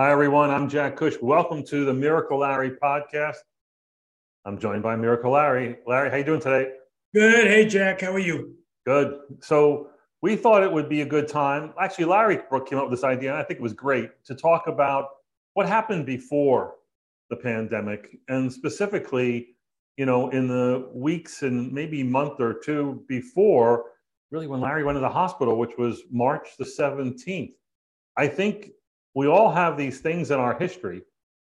Hi, everyone. I'm Jack Cush. Welcome to the Miracle Larry Podcast. I'm joined by Miracle Larry. Larry, how you doing today? Good. Hey, Jack. How are you? Good. So we thought it would be a good time. Actually, Larry Brooke came up with this idea, and I think it was great, to talk about what happened before the pandemic, and specifically, you know, in the weeks and maybe month or two before, really when Larry went to the hospital, which was March the 17th. I think we all have these things in our history,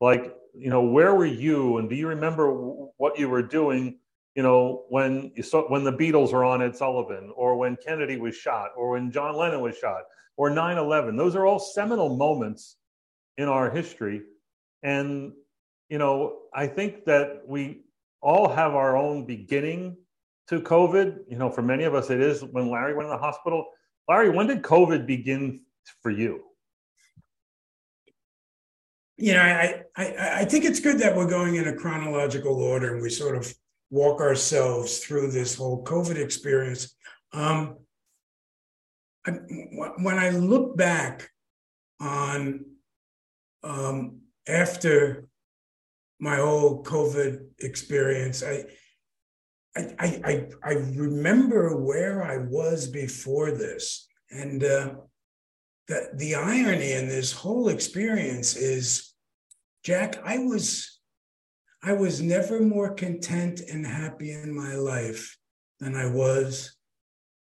like, you know, where were you, and do you remember what you were doing, you know, when you saw, when the Beatles were on Ed Sullivan, or when Kennedy was shot, or when John Lennon was shot, or 9/11. Those are all seminal moments in our history, and, you know, I think that we all have our own beginning to COVID. You know, for many of us, it is when Larry went to the hospital. Larry, when did COVID begin for you? You know, I think it's good that we're going in a chronological order and we sort of walk ourselves through this whole COVID experience. When I look back on after my whole COVID experience, I remember where I was before this, and the irony in this whole experience is, Jack, I was never more content and happy in my life than I was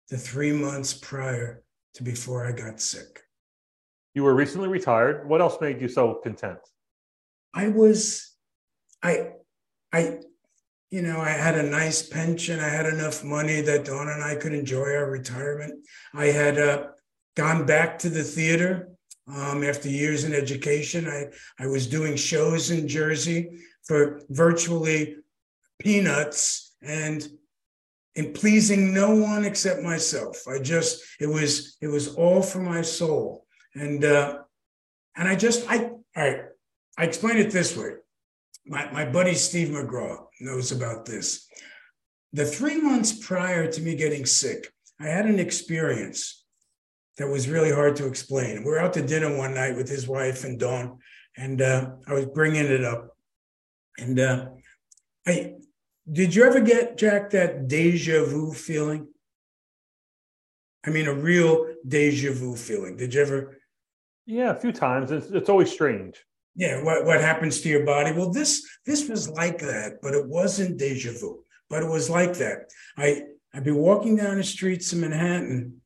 the 3 months prior to before I got sick. You were recently retired. What else made you so content? I had a nice pension. I had enough money that Dawn and I could enjoy our retirement. I had gone back to the theater after years in education. I was doing shows in Jersey for virtually peanuts and pleasing no one except myself. It was all for my soul. I explain it this way. My buddy Steve McGraw knows about this. The 3 months prior to me getting sick, I had an experience that was really hard to explain. We were out to dinner one night with his wife and Dawn, and I was bringing it up. And did you ever get, Jack, that deja vu feeling? I mean, a real deja vu feeling. Did you ever? Yeah, a few times. It's always strange. Yeah, what happens to your body? Well, this was like that, but it wasn't deja vu, but it was like that. I'd be walking down the streets of Manhattan,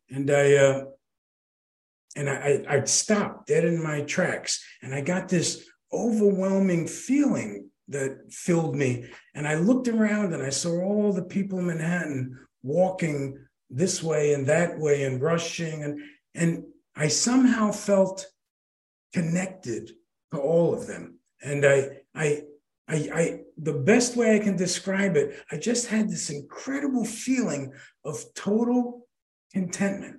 and I'd stop dead in my tracks, and I got this overwhelming feeling that filled me. And I looked around, and I saw all the people in Manhattan walking this way and that way and rushing, and I somehow felt connected to all of them. And I the best way I can describe it, I just had this incredible feeling of total contentment.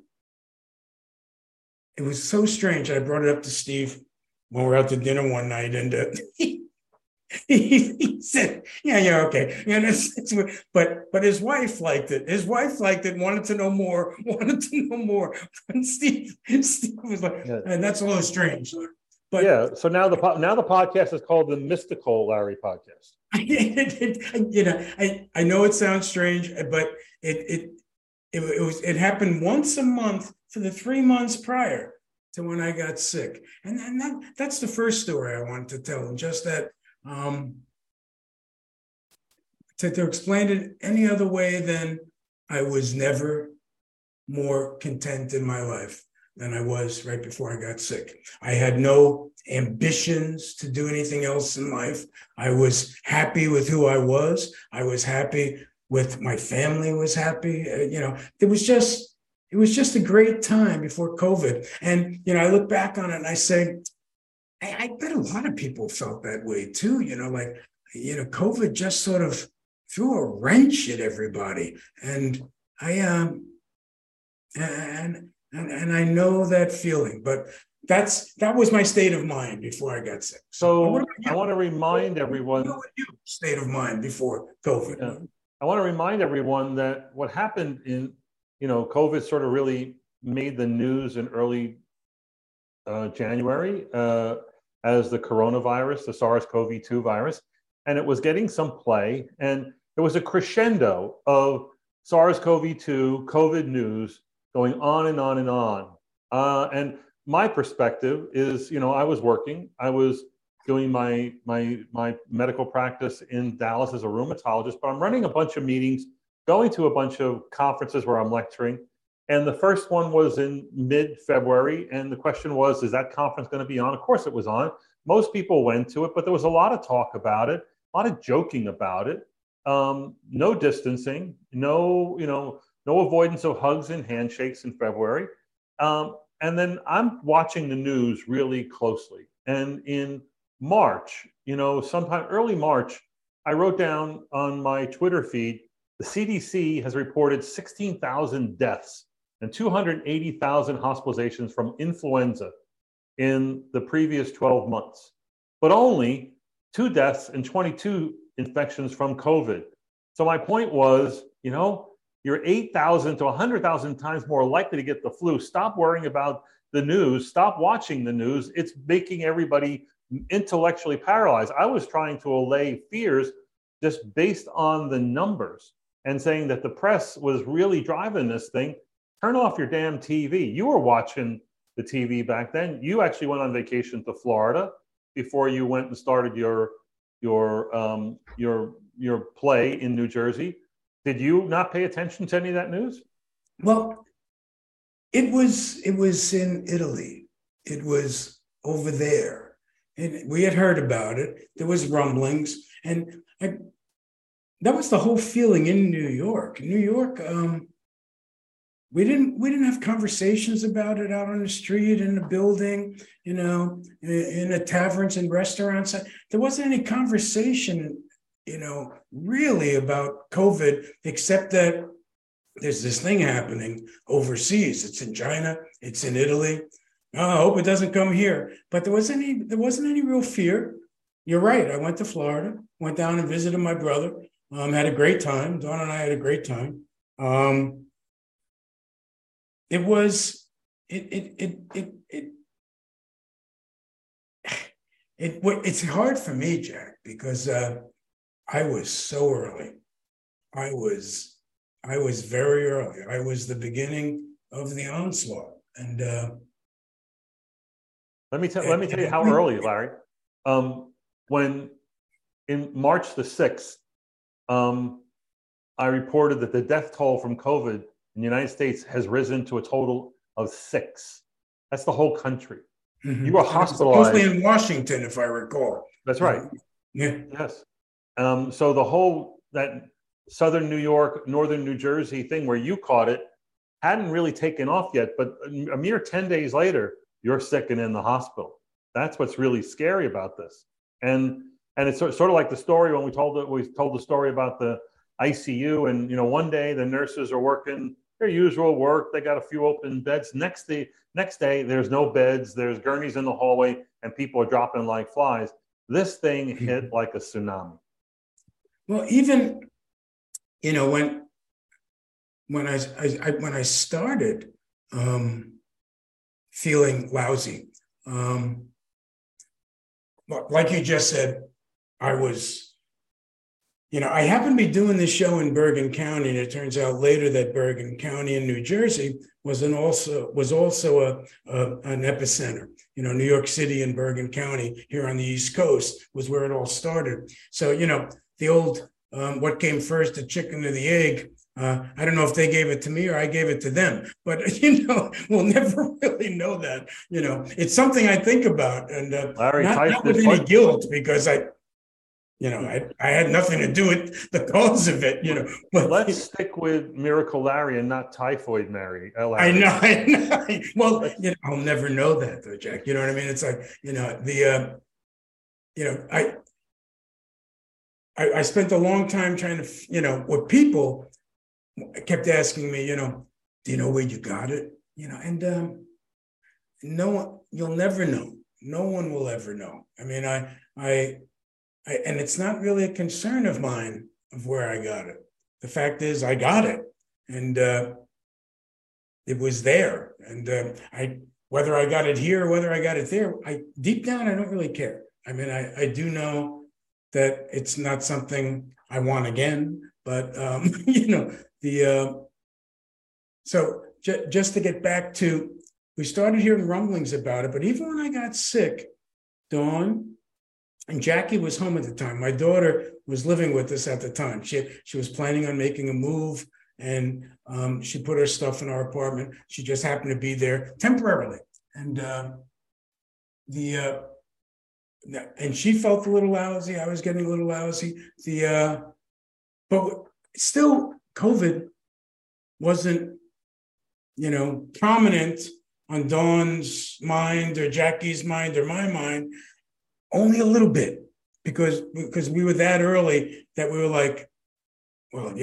It was so strange. I brought it up to Steve when we were out to dinner one night, and he said, yeah, okay. And but his wife liked it. Wanted to know more. And Steve was like, and that's a little strange. But, yeah, so now the podcast is called the Mystical Larry Podcast. You know, I know it sounds strange, but it happened once a month for the 3 months prior to when I got sick, and that's the first story I wanted to tell. Just that to explain it any other way than I was never more content in my life than I was right before I got sick. I had no ambitions to do anything else in life. I was happy with who I was. I was happy with my family, was happy. You know, it was just a great time before COVID. And, you know, I look back on it and I say, I bet a lot of people felt that way too. You know, like, you know, COVID just sort of threw a wrench at everybody. And I know that feeling, but that was my state of mind before I got sick. So I want to remind everyone. What was your state of mind before COVID? Yeah. I want to remind everyone that what happened in, you know, COVID sort of really made the news in early January. as the coronavirus, the SARS-CoV-2 virus, and it was getting some play. And there was a crescendo of SARS-CoV-2, COVID news going on and on and on. And my perspective is, you know, I was working. I was doing my medical practice in Dallas as a rheumatologist, but I'm running a bunch of meetings, going to a bunch of conferences where I'm lecturing. And the first one was in mid-February. And the question was, is that conference going to be on? Of course it was on. Most people went to it, but there was a lot of talk about it, a lot of joking about it. No distancing, no avoidance of hugs and handshakes in February. And then I'm watching the news really closely. And in March, sometime early March, I wrote down on my Twitter feed, the CDC has reported 16,000 deaths and 280,000 hospitalizations from influenza in the previous 12 months, but only 2 deaths and 22 infections from COVID. So my point was, you're 8,000 to 100,000 times more likely to get the flu. Stop worrying about the news. Stop watching the news. It's making everybody intellectually paralyzed. I was trying to allay fears just based on the numbers and saying that the press was really driving this thing. Turn off your damn TV. You were watching the TV back then. You actually went on vacation to Florida before you went and started your play in New Jersey. Did you not pay attention to any of that news? Well, it was in Italy. It was over there. And we had heard about it. There was rumblings. And that was the whole feeling in New York. In New York, we didn't have conversations about it out on the street, in the building, in the taverns and restaurants. There wasn't any conversation, really about COVID, except that there's this thing happening overseas. It's in China. It's in Italy. Oh, I hope it doesn't come here. But there wasn't any real fear. You're right. I went to Florida, went down and visited my brother. Had a great time. Dawn and I had a great time. It's hard for me, Jack, because I was so early. I was very early. I was the beginning of the onslaught. And let me tell you how early, Larry. When in March the 6th, I reported that the death toll from COVID in the United States has risen to a total of 6. That's the whole country. Mm-hmm. You were hospitalized. Mostly in Washington, if I recall. That's right. Yeah. Yes. So the whole, that southern New York, northern New Jersey thing where you caught it hadn't really taken off yet, but a mere 10 days later, you're sick and in the hospital. That's what's really scary about this. And it's sort of like the story when we told the story about the ICU, and one day the nurses are working their usual work, they got a few open beds. Next day there's no beds, there's gurneys in the hallway, and people are dropping like flies. This thing hit like a tsunami. Well, even when I started feeling lousy, like you just said, I was, I happened to be doing this show in Bergen County, and it turns out later that Bergen County in New Jersey was also an epicenter. New York City and Bergen County here on the East Coast was where it all started. So, the old what came first, the chicken or the egg, I don't know if they gave it to me or I gave it to them, but, we'll never really know that. It's something I think about, and Larry, not with any guilt, because I had nothing to do with the cause of it, But let's stick with Miracle Larry and not Typhoid Larry. I know. Well, I'll never know that though, Jack. You know what I mean? It's like, I spent a long time trying to, with people. Kept asking me, do you know where you got it? And no one, you'll never know. No one will ever know. I mean, I and it's not really a concern of mine of where I got it. The fact is, I got it, and it was there. And I whether I got it here, whether I got it there, deep down, I don't really care. I mean, I do know that it's not something I want again, but, so just to get back to, we started hearing rumblings about it, but even when I got sick, Dawn and Jackie was home at the time. My daughter was living with us at the time. She was planning on making a move, and she put her stuff in our apartment. She just happened to be there temporarily, and she felt a little lousy. I was getting a little lousy. But still, COVID wasn't, prominent on Dawn's mind or Jackie's mind or my mind, only a little bit, because we were that early that we were like, well,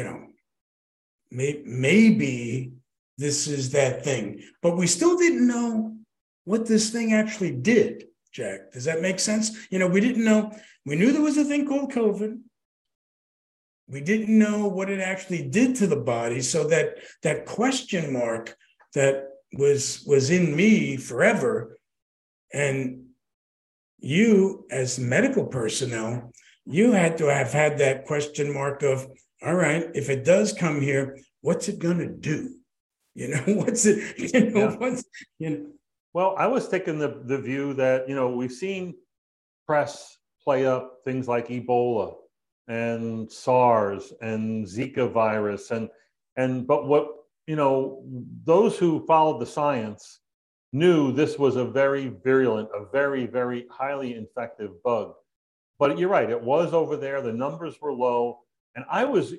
maybe this is that thing. But we still didn't know what this thing actually did, Jack. Does that make sense? We didn't know. We knew there was a thing called COVID. We didn't know what it actually did to the body. So that question mark that was in me forever. And you, as medical personnel, you had to have had that question mark of, all right, if it does come here, what's it going to do? Well, I was taking the view that, we've seen press play up things like Ebola and SARS and Zika virus. But what, those who followed the science knew this was a very virulent, a very, very highly infective bug. But you're right, it was over there. The numbers were low. And I was,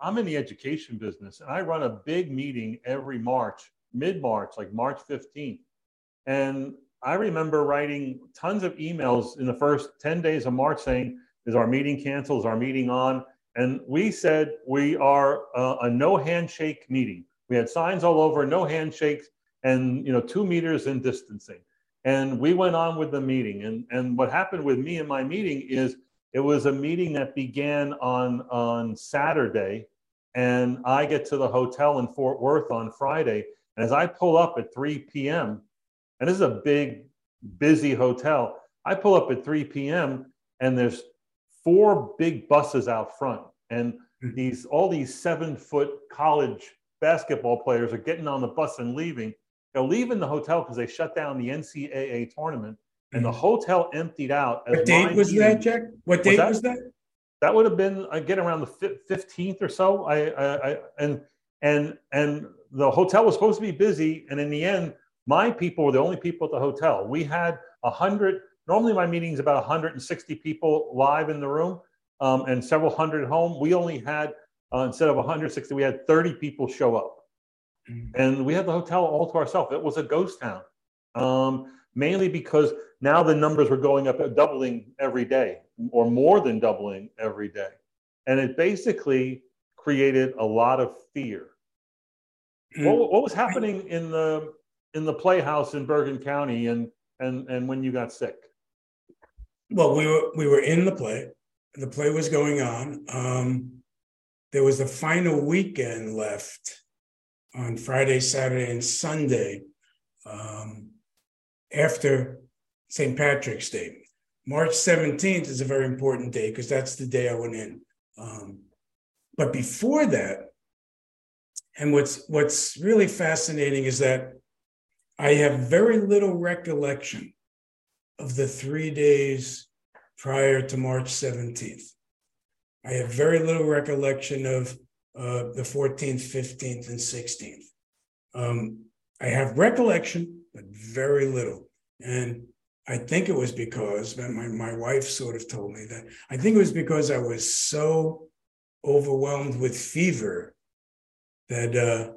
I'm in the education business, and I run a big meeting every mid-March, like March 15th. And I remember writing tons of emails in the first 10 days of March saying, is our meeting canceled? Is our meeting on? And we said we are a no handshake meeting. We had signs all over, no handshakes, and 2 meters in distancing. And we went on with the meeting. And what happened with me and my meeting is, it was a meeting that began on Saturday, and I get to the hotel in Fort Worth on Friday. And as I pull up at 3 p.m., and this is a big, busy hotel, I pull up at 3 p.m. and there's 4 big buses out front, and all these 7-foot college basketball players are getting on the bus and leaving. They're leaving the hotel because they shut down the NCAA tournament. And the hotel emptied out. What date was that, Jack? What date was that? That would have been, again, around the 15th or so. And the hotel was supposed to be busy. And in the end, my people were the only people at the hotel. We had 100. Normally, my meeting's about 160 people live in the room, and several hundred at home. We only had, instead of 160, we had 30 people show up, and we had the hotel all to ourselves. It was a ghost town. Mainly because now the numbers were going up, doubling every day, or more than doubling every day. And it basically created a lot of fear. What was happening in the playhouse in Bergen County and when you got sick? Well, we were in the play. The play was going on. There was the final weekend left on Friday, Saturday, and Sunday. After St. Patrick's Day. March 17th is a very important day because that's the day I went in. But before that, and what's really fascinating is that I have very little recollection of the 3 days prior to March 17th. I have very little recollection of the 14th, 15th, and 16th. I have recollection, but very little. And I think it was because my wife sort of told me that. I think it was because I was so overwhelmed with fever that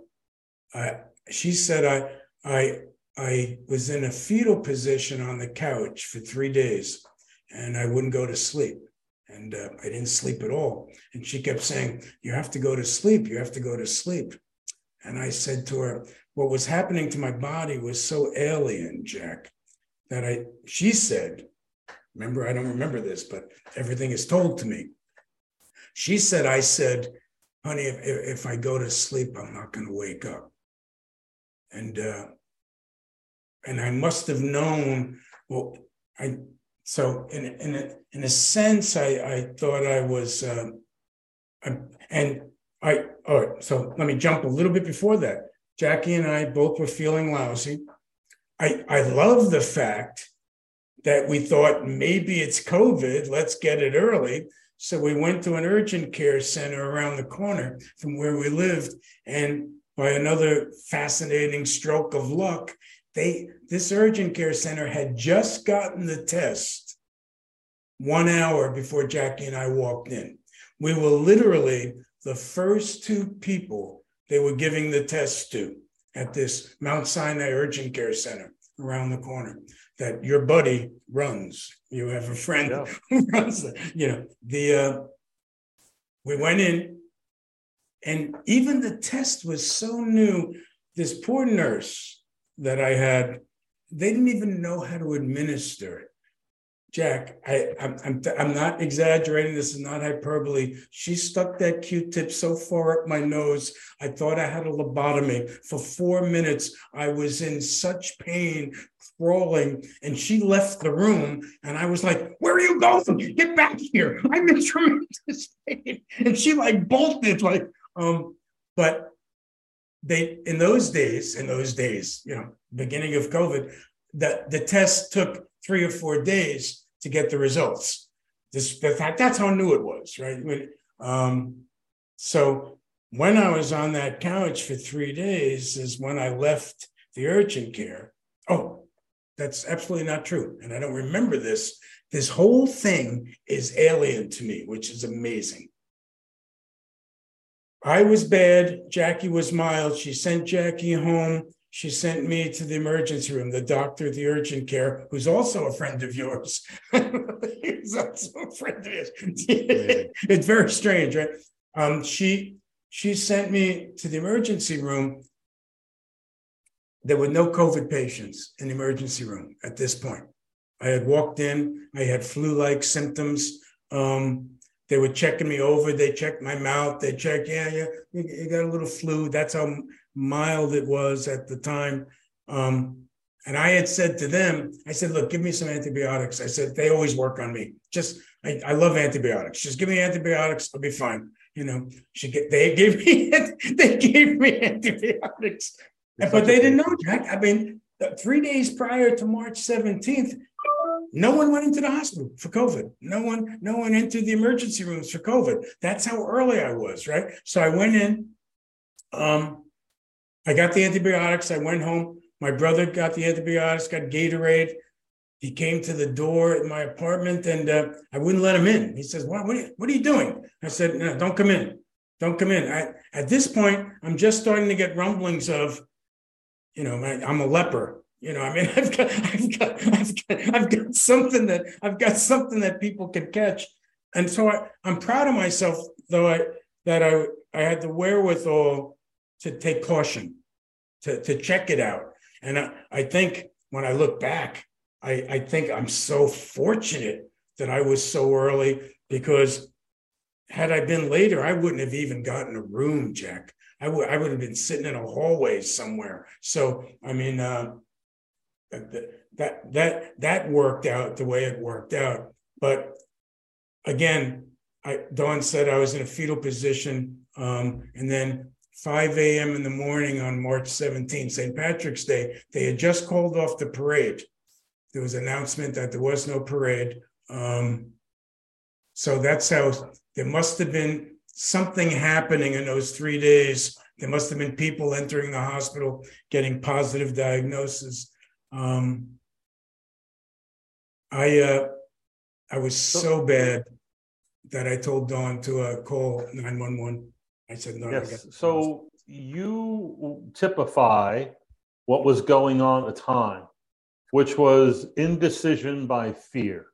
she said I was in a fetal position on the couch for 3 days, and I wouldn't go to sleep. And I didn't sleep at all. And she kept saying, you have to go to sleep. You have to go to sleep. And I said to her, what was happening to my body was so alien, Jack, that she said, remember, I don't remember this, but everything is told to me. She said, I said, honey, if I go to sleep, I'm not going to wake up. And and I must have known. Well, I thought I was. So let me jump a little bit before that. Jackie and I both were feeling lousy. I love the fact that we thought maybe it's COVID. Let's get it early. So we went to an urgent care center around the corner from where we lived. And by another fascinating stroke of luck, this urgent care center had just gotten the test 1 hour before Jackie and I walked in. We were literally the first two people they were giving the test to at this Mount Sinai urgent care center around the corner that your buddy runs. You have a friend who runs it. We went in, and even the test was so new. This poor nurse that I had, they didn't even know how to administer it. Jack, I'm not exaggerating. This is not hyperbole. She stuck that Q-tip so far up my nose, I thought I had a lobotomy. For 4 minutes, I was in such pain, crawling, and she left the room, and I was like, where are you going? Get back here. I'm in tremendous pain. And she bolted, but they, in those days, beginning of COVID, the test took 3 or 4 days to get the results. That's how new it was, right? So when I was on that couch for 3 days is when I left the urgent care. Oh, that's absolutely not true. And I don't remember this. This whole thing is alien to me, which is amazing. I was bad. Jackie was mild. She sent Jackie home. She sent me to the emergency room, the doctor, the urgent care, who's also a friend of yours. He's also a friend of yours. It's very strange, right? She sent me to the emergency room. There were no COVID patients in the emergency room at this point. I had walked in. I had flu-like symptoms. They were checking me over. They checked my mouth. They checked, you got a little flu. That's how mild it was at the time. And I had said to them, I said, look, give me some antibiotics. I said, they always work on me. I love antibiotics. Just give me antibiotics. I'll be fine. They gave me antibiotics. But they didn't know, Jack. 3 days prior to March 17th, no one went into the hospital for COVID. No one entered the emergency rooms for COVID. That's how early I was, right? So I went in. I got the antibiotics. I went home. My brother got the antibiotics, got Gatorade. He came to the door at my apartment, and I wouldn't let him in. He says, what are you doing? I said, no, don't come in. Don't come in. At this point, I'm just starting to get rumblings of, I'm a leper. I've got something that people can catch. And so I'm proud of myself, though, that I had the wherewithal to take caution, to check it out. And I think when I look back, I think I'm so fortunate that I was so early, because had I been later, I wouldn't have even gotten a room, Jack. I would have been sitting in a hallway somewhere. So, that worked out the way it worked out. But again, Dawn said I was in a fetal position. And then 5 a.m. in the morning on March 17th, St. Patrick's Day, they had just called off the parade. There was an announcement that there was no parade. So that's how there must have been something happening in those 3 days. There must have been people entering the hospital, getting positive diagnoses. I was so bad that I told Dawn to call 911. I said, no. Yes. So you typify what was going on at the time, which was indecision by fear.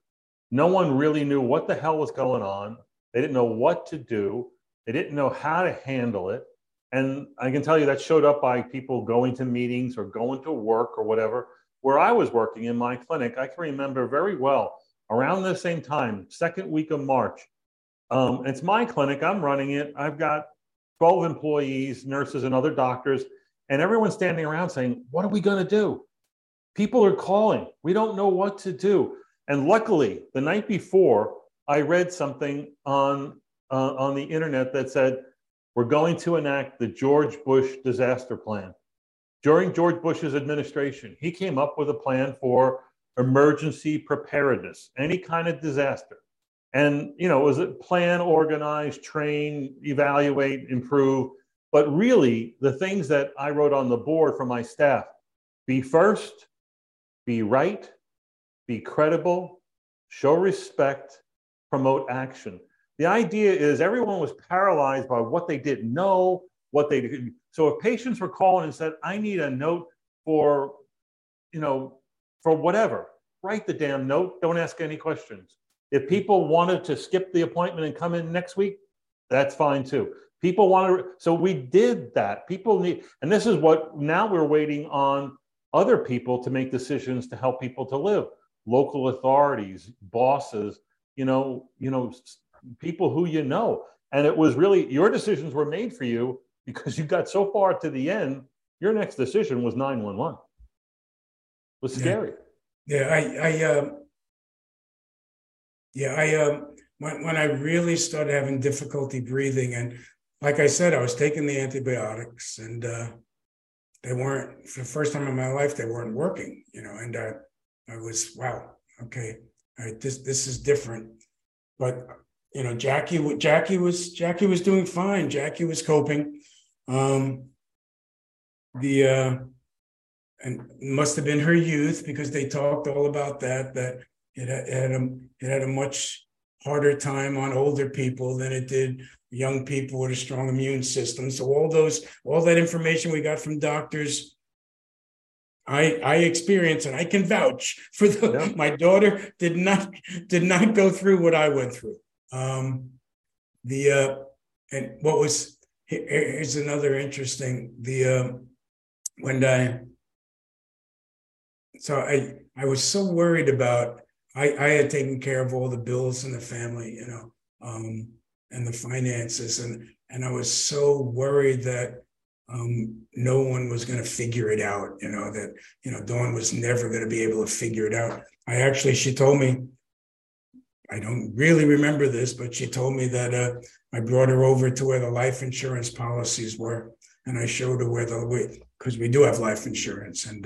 No one really knew what the hell was going on. They didn't know what to do. They didn't know how to handle it. And I can tell you that showed up by people going to meetings or going to work or whatever. Where I was working in my clinic, I can remember very well around the same time, second week of March. It's my clinic. I'm running it. I've got 12 employees, nurses, and other doctors, and everyone's standing around saying, what are we going to do? People are calling. We don't know what to do. And luckily, the night before, I read something on the internet that said, we're going to enact the George Bush disaster plan. During George Bush's administration, he came up with a plan for emergency preparedness, any kind of disaster. And, you know, it was a plan, organize, train, evaluate, improve. But really, the things that I wrote on the board for my staff, be first, be right, be credible, show respect, promote action. The idea is everyone was paralyzed by what they didn't know, what they did. So if patients were calling and said, I need a note for, you know, for whatever, write the damn note. Don't ask any questions. If people wanted to skip the appointment and come in next week, that's fine too. People want to, so we did that. People need, and this is what, now we're waiting on other people to make decisions to help people to live. Local authorities, bosses, you know, people who you know. And it was really, your decisions were made for you because you got so far to the end, your next decision was 911. It was scary. When I really started having difficulty breathing, and like I said, I was taking the antibiotics, and they weren't, for the first time in my life, they weren't working, you know, and I was, wow, okay, all right, this is different. But, you know, Jackie was doing fine. Jackie was coping. And must have been her youth, because they talked all about that it had a much harder time on older people than it did young people with a strong immune system. So all that information we got from doctors, I experienced, and I can vouch for my daughter did not go through what I went through. And what was, here's another interesting, I was so worried about, I had taken care of all the bills in the family, you know, and the finances. And I was so worried that no one was going to figure it out, you know, that, you know, Dawn was never going to be able to figure it out. She told me, I don't really remember this, but she told me that I brought her over to where the life insurance policies were. And I showed her because we do have life insurance. And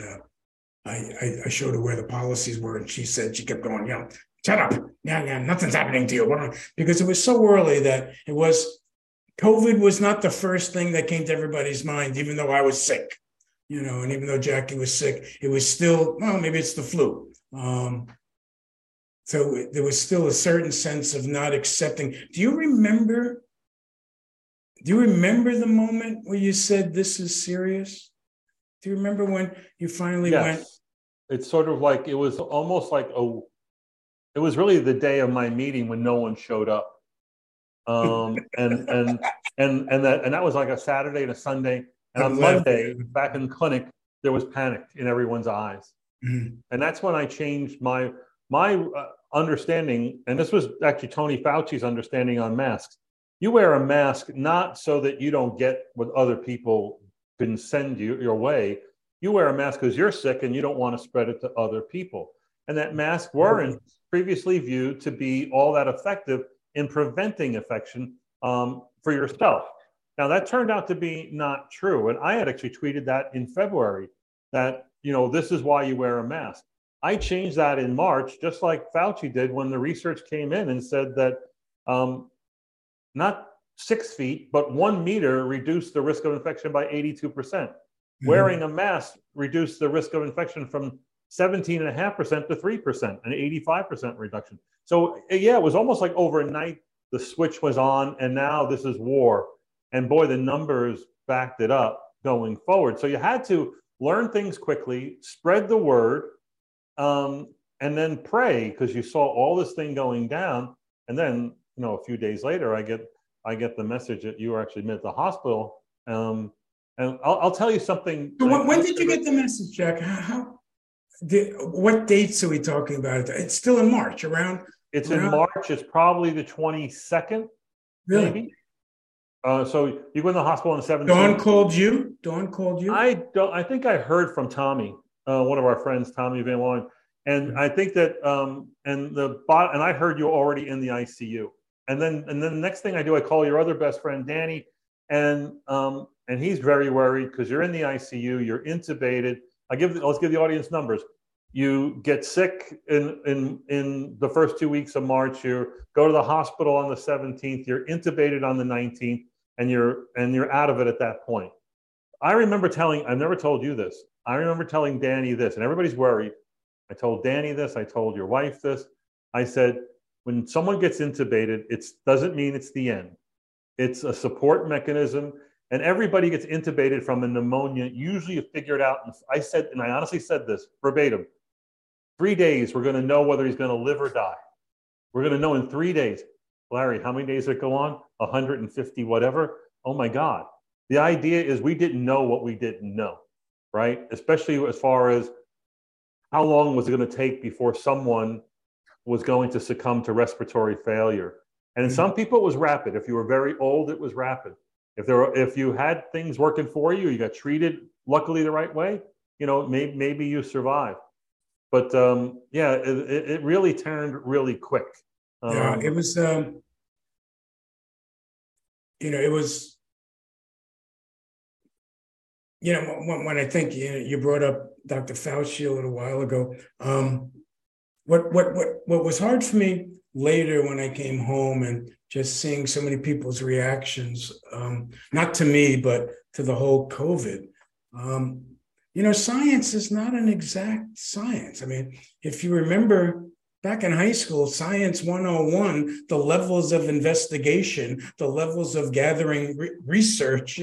I showed her where the policies were, and she kept going, you know, shut up. Yeah, nothing's happening to you. Because it was so early that COVID was not the first thing that came to everybody's mind, even though I was sick, you know, and even though Jackie was sick, it was still, well, maybe it's the flu. So there was still a certain sense of not accepting. Do you remember the moment where you said, this is serious? Do you remember when you finally went? It's sort of like, it was almost like, it was really the day of my meeting when no one showed up. That was like a Saturday and a Sunday. And on Monday, back in the clinic, there was panic in everyone's eyes. Mm-hmm. And that's when I changed my understanding, and this was actually Tony Fauci's understanding on masks. You wear a mask not so that you don't get what other people can send you your way. You wear a mask because you're sick and you don't want to spread it to other people. And that masks weren't previously viewed to be all that effective in preventing infection for yourself. Now, that turned out to be not true. And I had actually tweeted that in February, that, you know, this is why you wear a mask. I changed that in March, just like Fauci did when the research came in and said that not 6 feet, but 1 meter reduced the risk of infection by 82%. Mm-hmm. Wearing a mask reduced the risk of infection from 17.5% to 3%, an 85% reduction. So yeah, it was almost like overnight, the switch was on, and now this is war. And boy, the numbers backed it up going forward. So you had to learn things quickly, spread the word, and then pray, because you saw all this thing going down. And then, you know, a few days later, I get the message that you were actually admitted to the hospital. And I'll tell you something. So when did you get the message, Jack? What dates are we talking about? It's still in March, around? It's in March. It's probably the 22nd, really? Maybe. So you go in the hospital on the 17th. Dawn called you? I think I heard from Tommy. one of our friends, Tommy Van Loan. And I think that, and I heard you already in the ICU. And then the next thing I do, I call your other best friend, Danny, and he's very worried because you're in the ICU, you're intubated. Let's give the audience numbers. You get sick in the first 2 weeks of March. You go to the hospital on the 17th. You're intubated on the 19th, and you're out of it at that point. I've never told you this. I remember telling Danny this, and everybody's worried. I told Danny this. I told your wife this. I said, when someone gets intubated, it doesn't mean it's the end. It's a support mechanism, and everybody gets intubated from a pneumonia. Usually you figure it out. And I said, and I honestly said this verbatim, 3 days, we're going to know whether he's going to live or die. We're going to know in 3 days. Larry, how many days did it go on? 150, whatever. Oh, my God. The idea is we didn't know what we didn't know, right? Especially as far as how long was it going to take before someone was going to succumb to respiratory failure. And in some people, it was rapid. If you were very old, it was rapid. If you had things working for you, you got treated, luckily, the right way, maybe you survived. But, it really turned really quick. It was, when I think you brought up Dr. Fauci a little while ago, What was hard for me later when I came home and just seeing so many people's reactions, not to me, but to the whole COVID. Science is not an exact science. I mean, if you remember back in high school, Science 101, the levels of investigation, the levels of gathering research,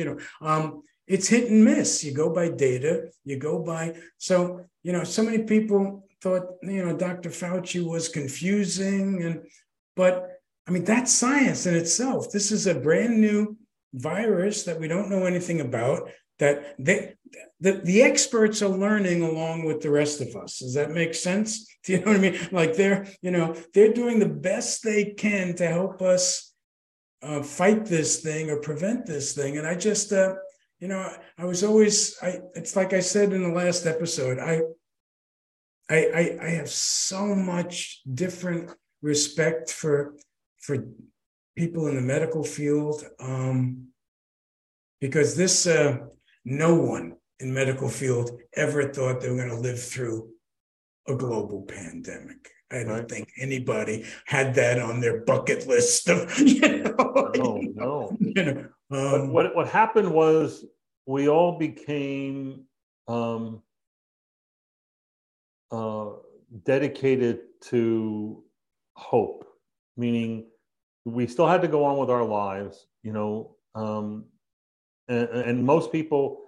it's hit and miss. You go by data, so many people thought, Dr. Fauci was confusing. But that's science in itself. This is a brand new virus that we don't know anything about, that the experts are learning along with the rest of us. Does that make sense? Do you know what I mean? Like they're doing the best they can to help us fight this thing or prevent this thing. And I just, I was always, it's like I said in the last episode, I have so much different respect for people in the medical field, because this no one in medical field ever thought they were going to live through a global pandemic. I don't think anybody had that on their bucket list of no. But what happened was we all became dedicated to hope, meaning we still had to go on with our lives, and most people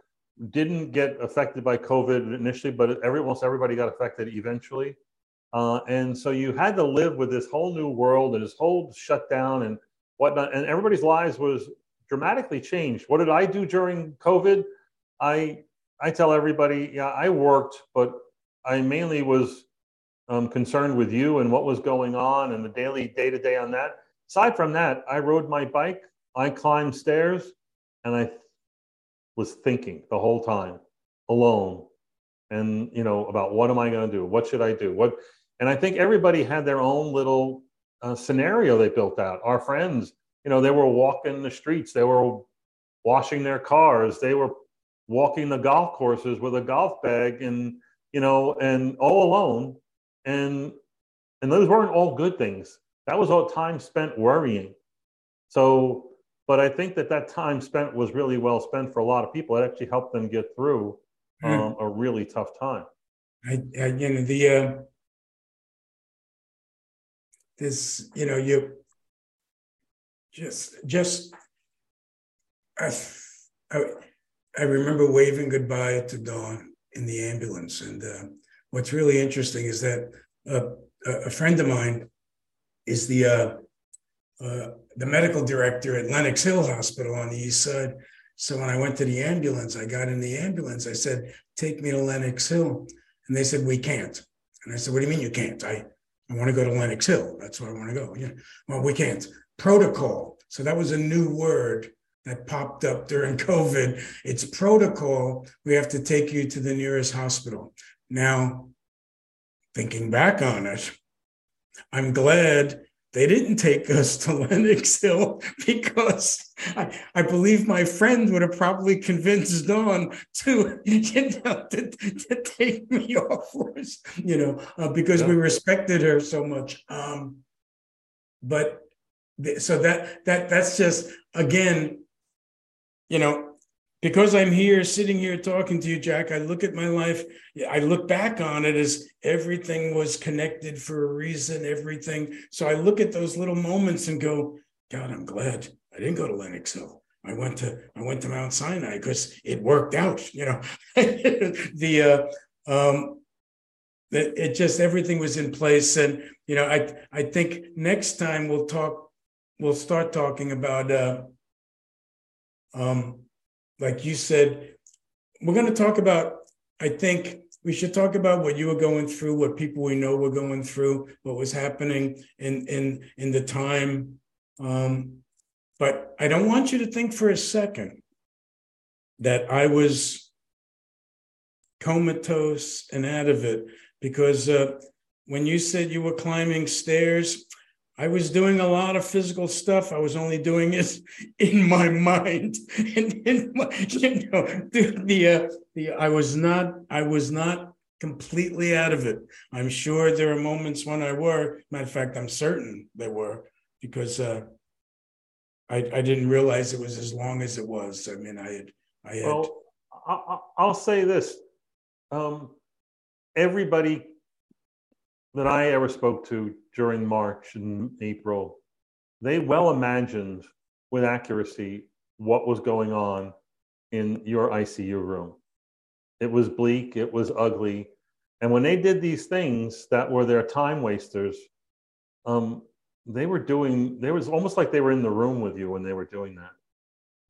didn't get affected by COVID initially, but everybody got affected eventually. And so you had to live with this whole new world and this whole shutdown and whatnot, and everybody's lives was dramatically changed. What did I do during COVID? I tell everybody, I worked, but I mainly was concerned with you and what was going on and the daily day-to-day on that. Aside from that, I rode my bike, I climbed stairs, and I was thinking the whole time, alone, and about what am I going to do? What should I do? And I think everybody had their own little scenario they built out. Our friends, they were walking the streets, they were washing their cars, they were walking the golf courses with a golf bag and and all alone. And those weren't all good things. That was all time spent worrying. So, but I think that time spent was really well spent for a lot of people. It actually helped them get through a really tough time. I remember waving goodbye to Dawn in the ambulance. And what's really interesting is that a friend of mine is the medical director at Lenox Hill Hospital on the East Side. So when I went to the ambulance, I got in the ambulance, I said, take me to Lenox Hill. And they said, we can't. And I said, what do you mean you can't? I want to go to Lenox Hill. That's where I want to go. Yeah. Well, we can't. Protocol. So that was a new word that popped up during COVID. It's protocol. We have to take you to the nearest hospital. Now, thinking back on it, I'm glad they didn't take us to Lenox Hill, because I believe my friend would have probably convinced Dawn to take me off, because we respected her so much. But that's just, again, because I'm here, sitting here talking to you, Jack, I look at my life, I look back on it as everything was connected for a reason, everything. So I look at those little moments and go, God, I'm glad I didn't go to Lenox Hill. I went to Mount Sinai because it worked out, it just, everything was in place. And, I think next time we'll start talking about, like you said, we're going to talk about, I think we should talk about what you were going through, what people we know were going through, what was happening in the time. But I don't want you to think for a second that I was comatose and out of it, because when you said you were climbing stairs, I was doing a lot of physical stuff. I was only doing it in my mind, and I was not completely out of it. I'm sure there are moments when I were. Matter of fact, I'm certain there were, because I didn't realize it was as long as it was. I mean, I had. Well, I'll say this: everybody that I ever spoke to during March and April, they well imagined with accuracy what was going on in your ICU room. It was bleak, it was ugly. And when they did these things that were their time wasters, they was almost like they were in the room with you when they were doing that,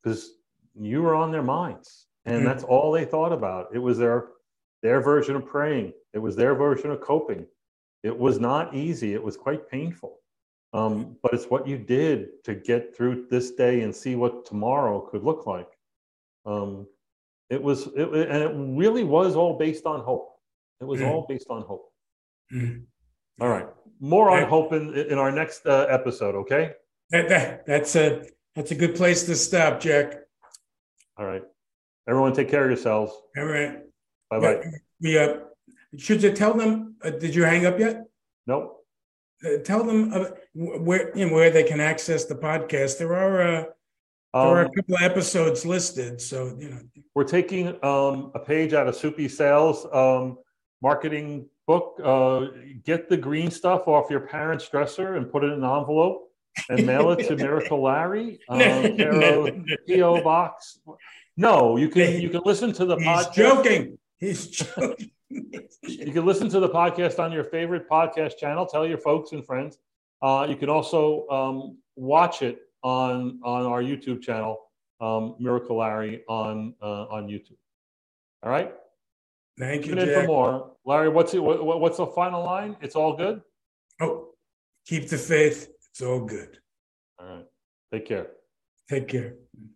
because you were on their minds. And that's all they thought about. It was their version of praying. It was their version of coping. It was not easy. It was quite painful. But it's what you did to get through this day and see what tomorrow could look like. It really was all based on hope. It was all based on hope. All right. More on hope in our next episode, okay? That's a good place to stop, Jack. All right. Everyone take care of yourselves. All right. Bye-bye. Yeah. Should you tell them? Did you hang up yet? No. Tell them where they can access the podcast. There are a couple of episodes listed, so we're taking a page out of Soupy Sales marketing book. Get the green stuff off your parents' dresser and put it in an envelope and mail it to Miracle Larry, PO Box. No, you can listen to the podcast. He's joking. You can listen to the podcast on your favorite podcast channel. Tell your folks and friends. You can also watch it on our YouTube channel, Miracle Larry on YouTube. All right. Thank you, Jack. Tune in for more, Larry. What's the final line? It's all good. Oh, keep the faith. It's all good. All right. Take care.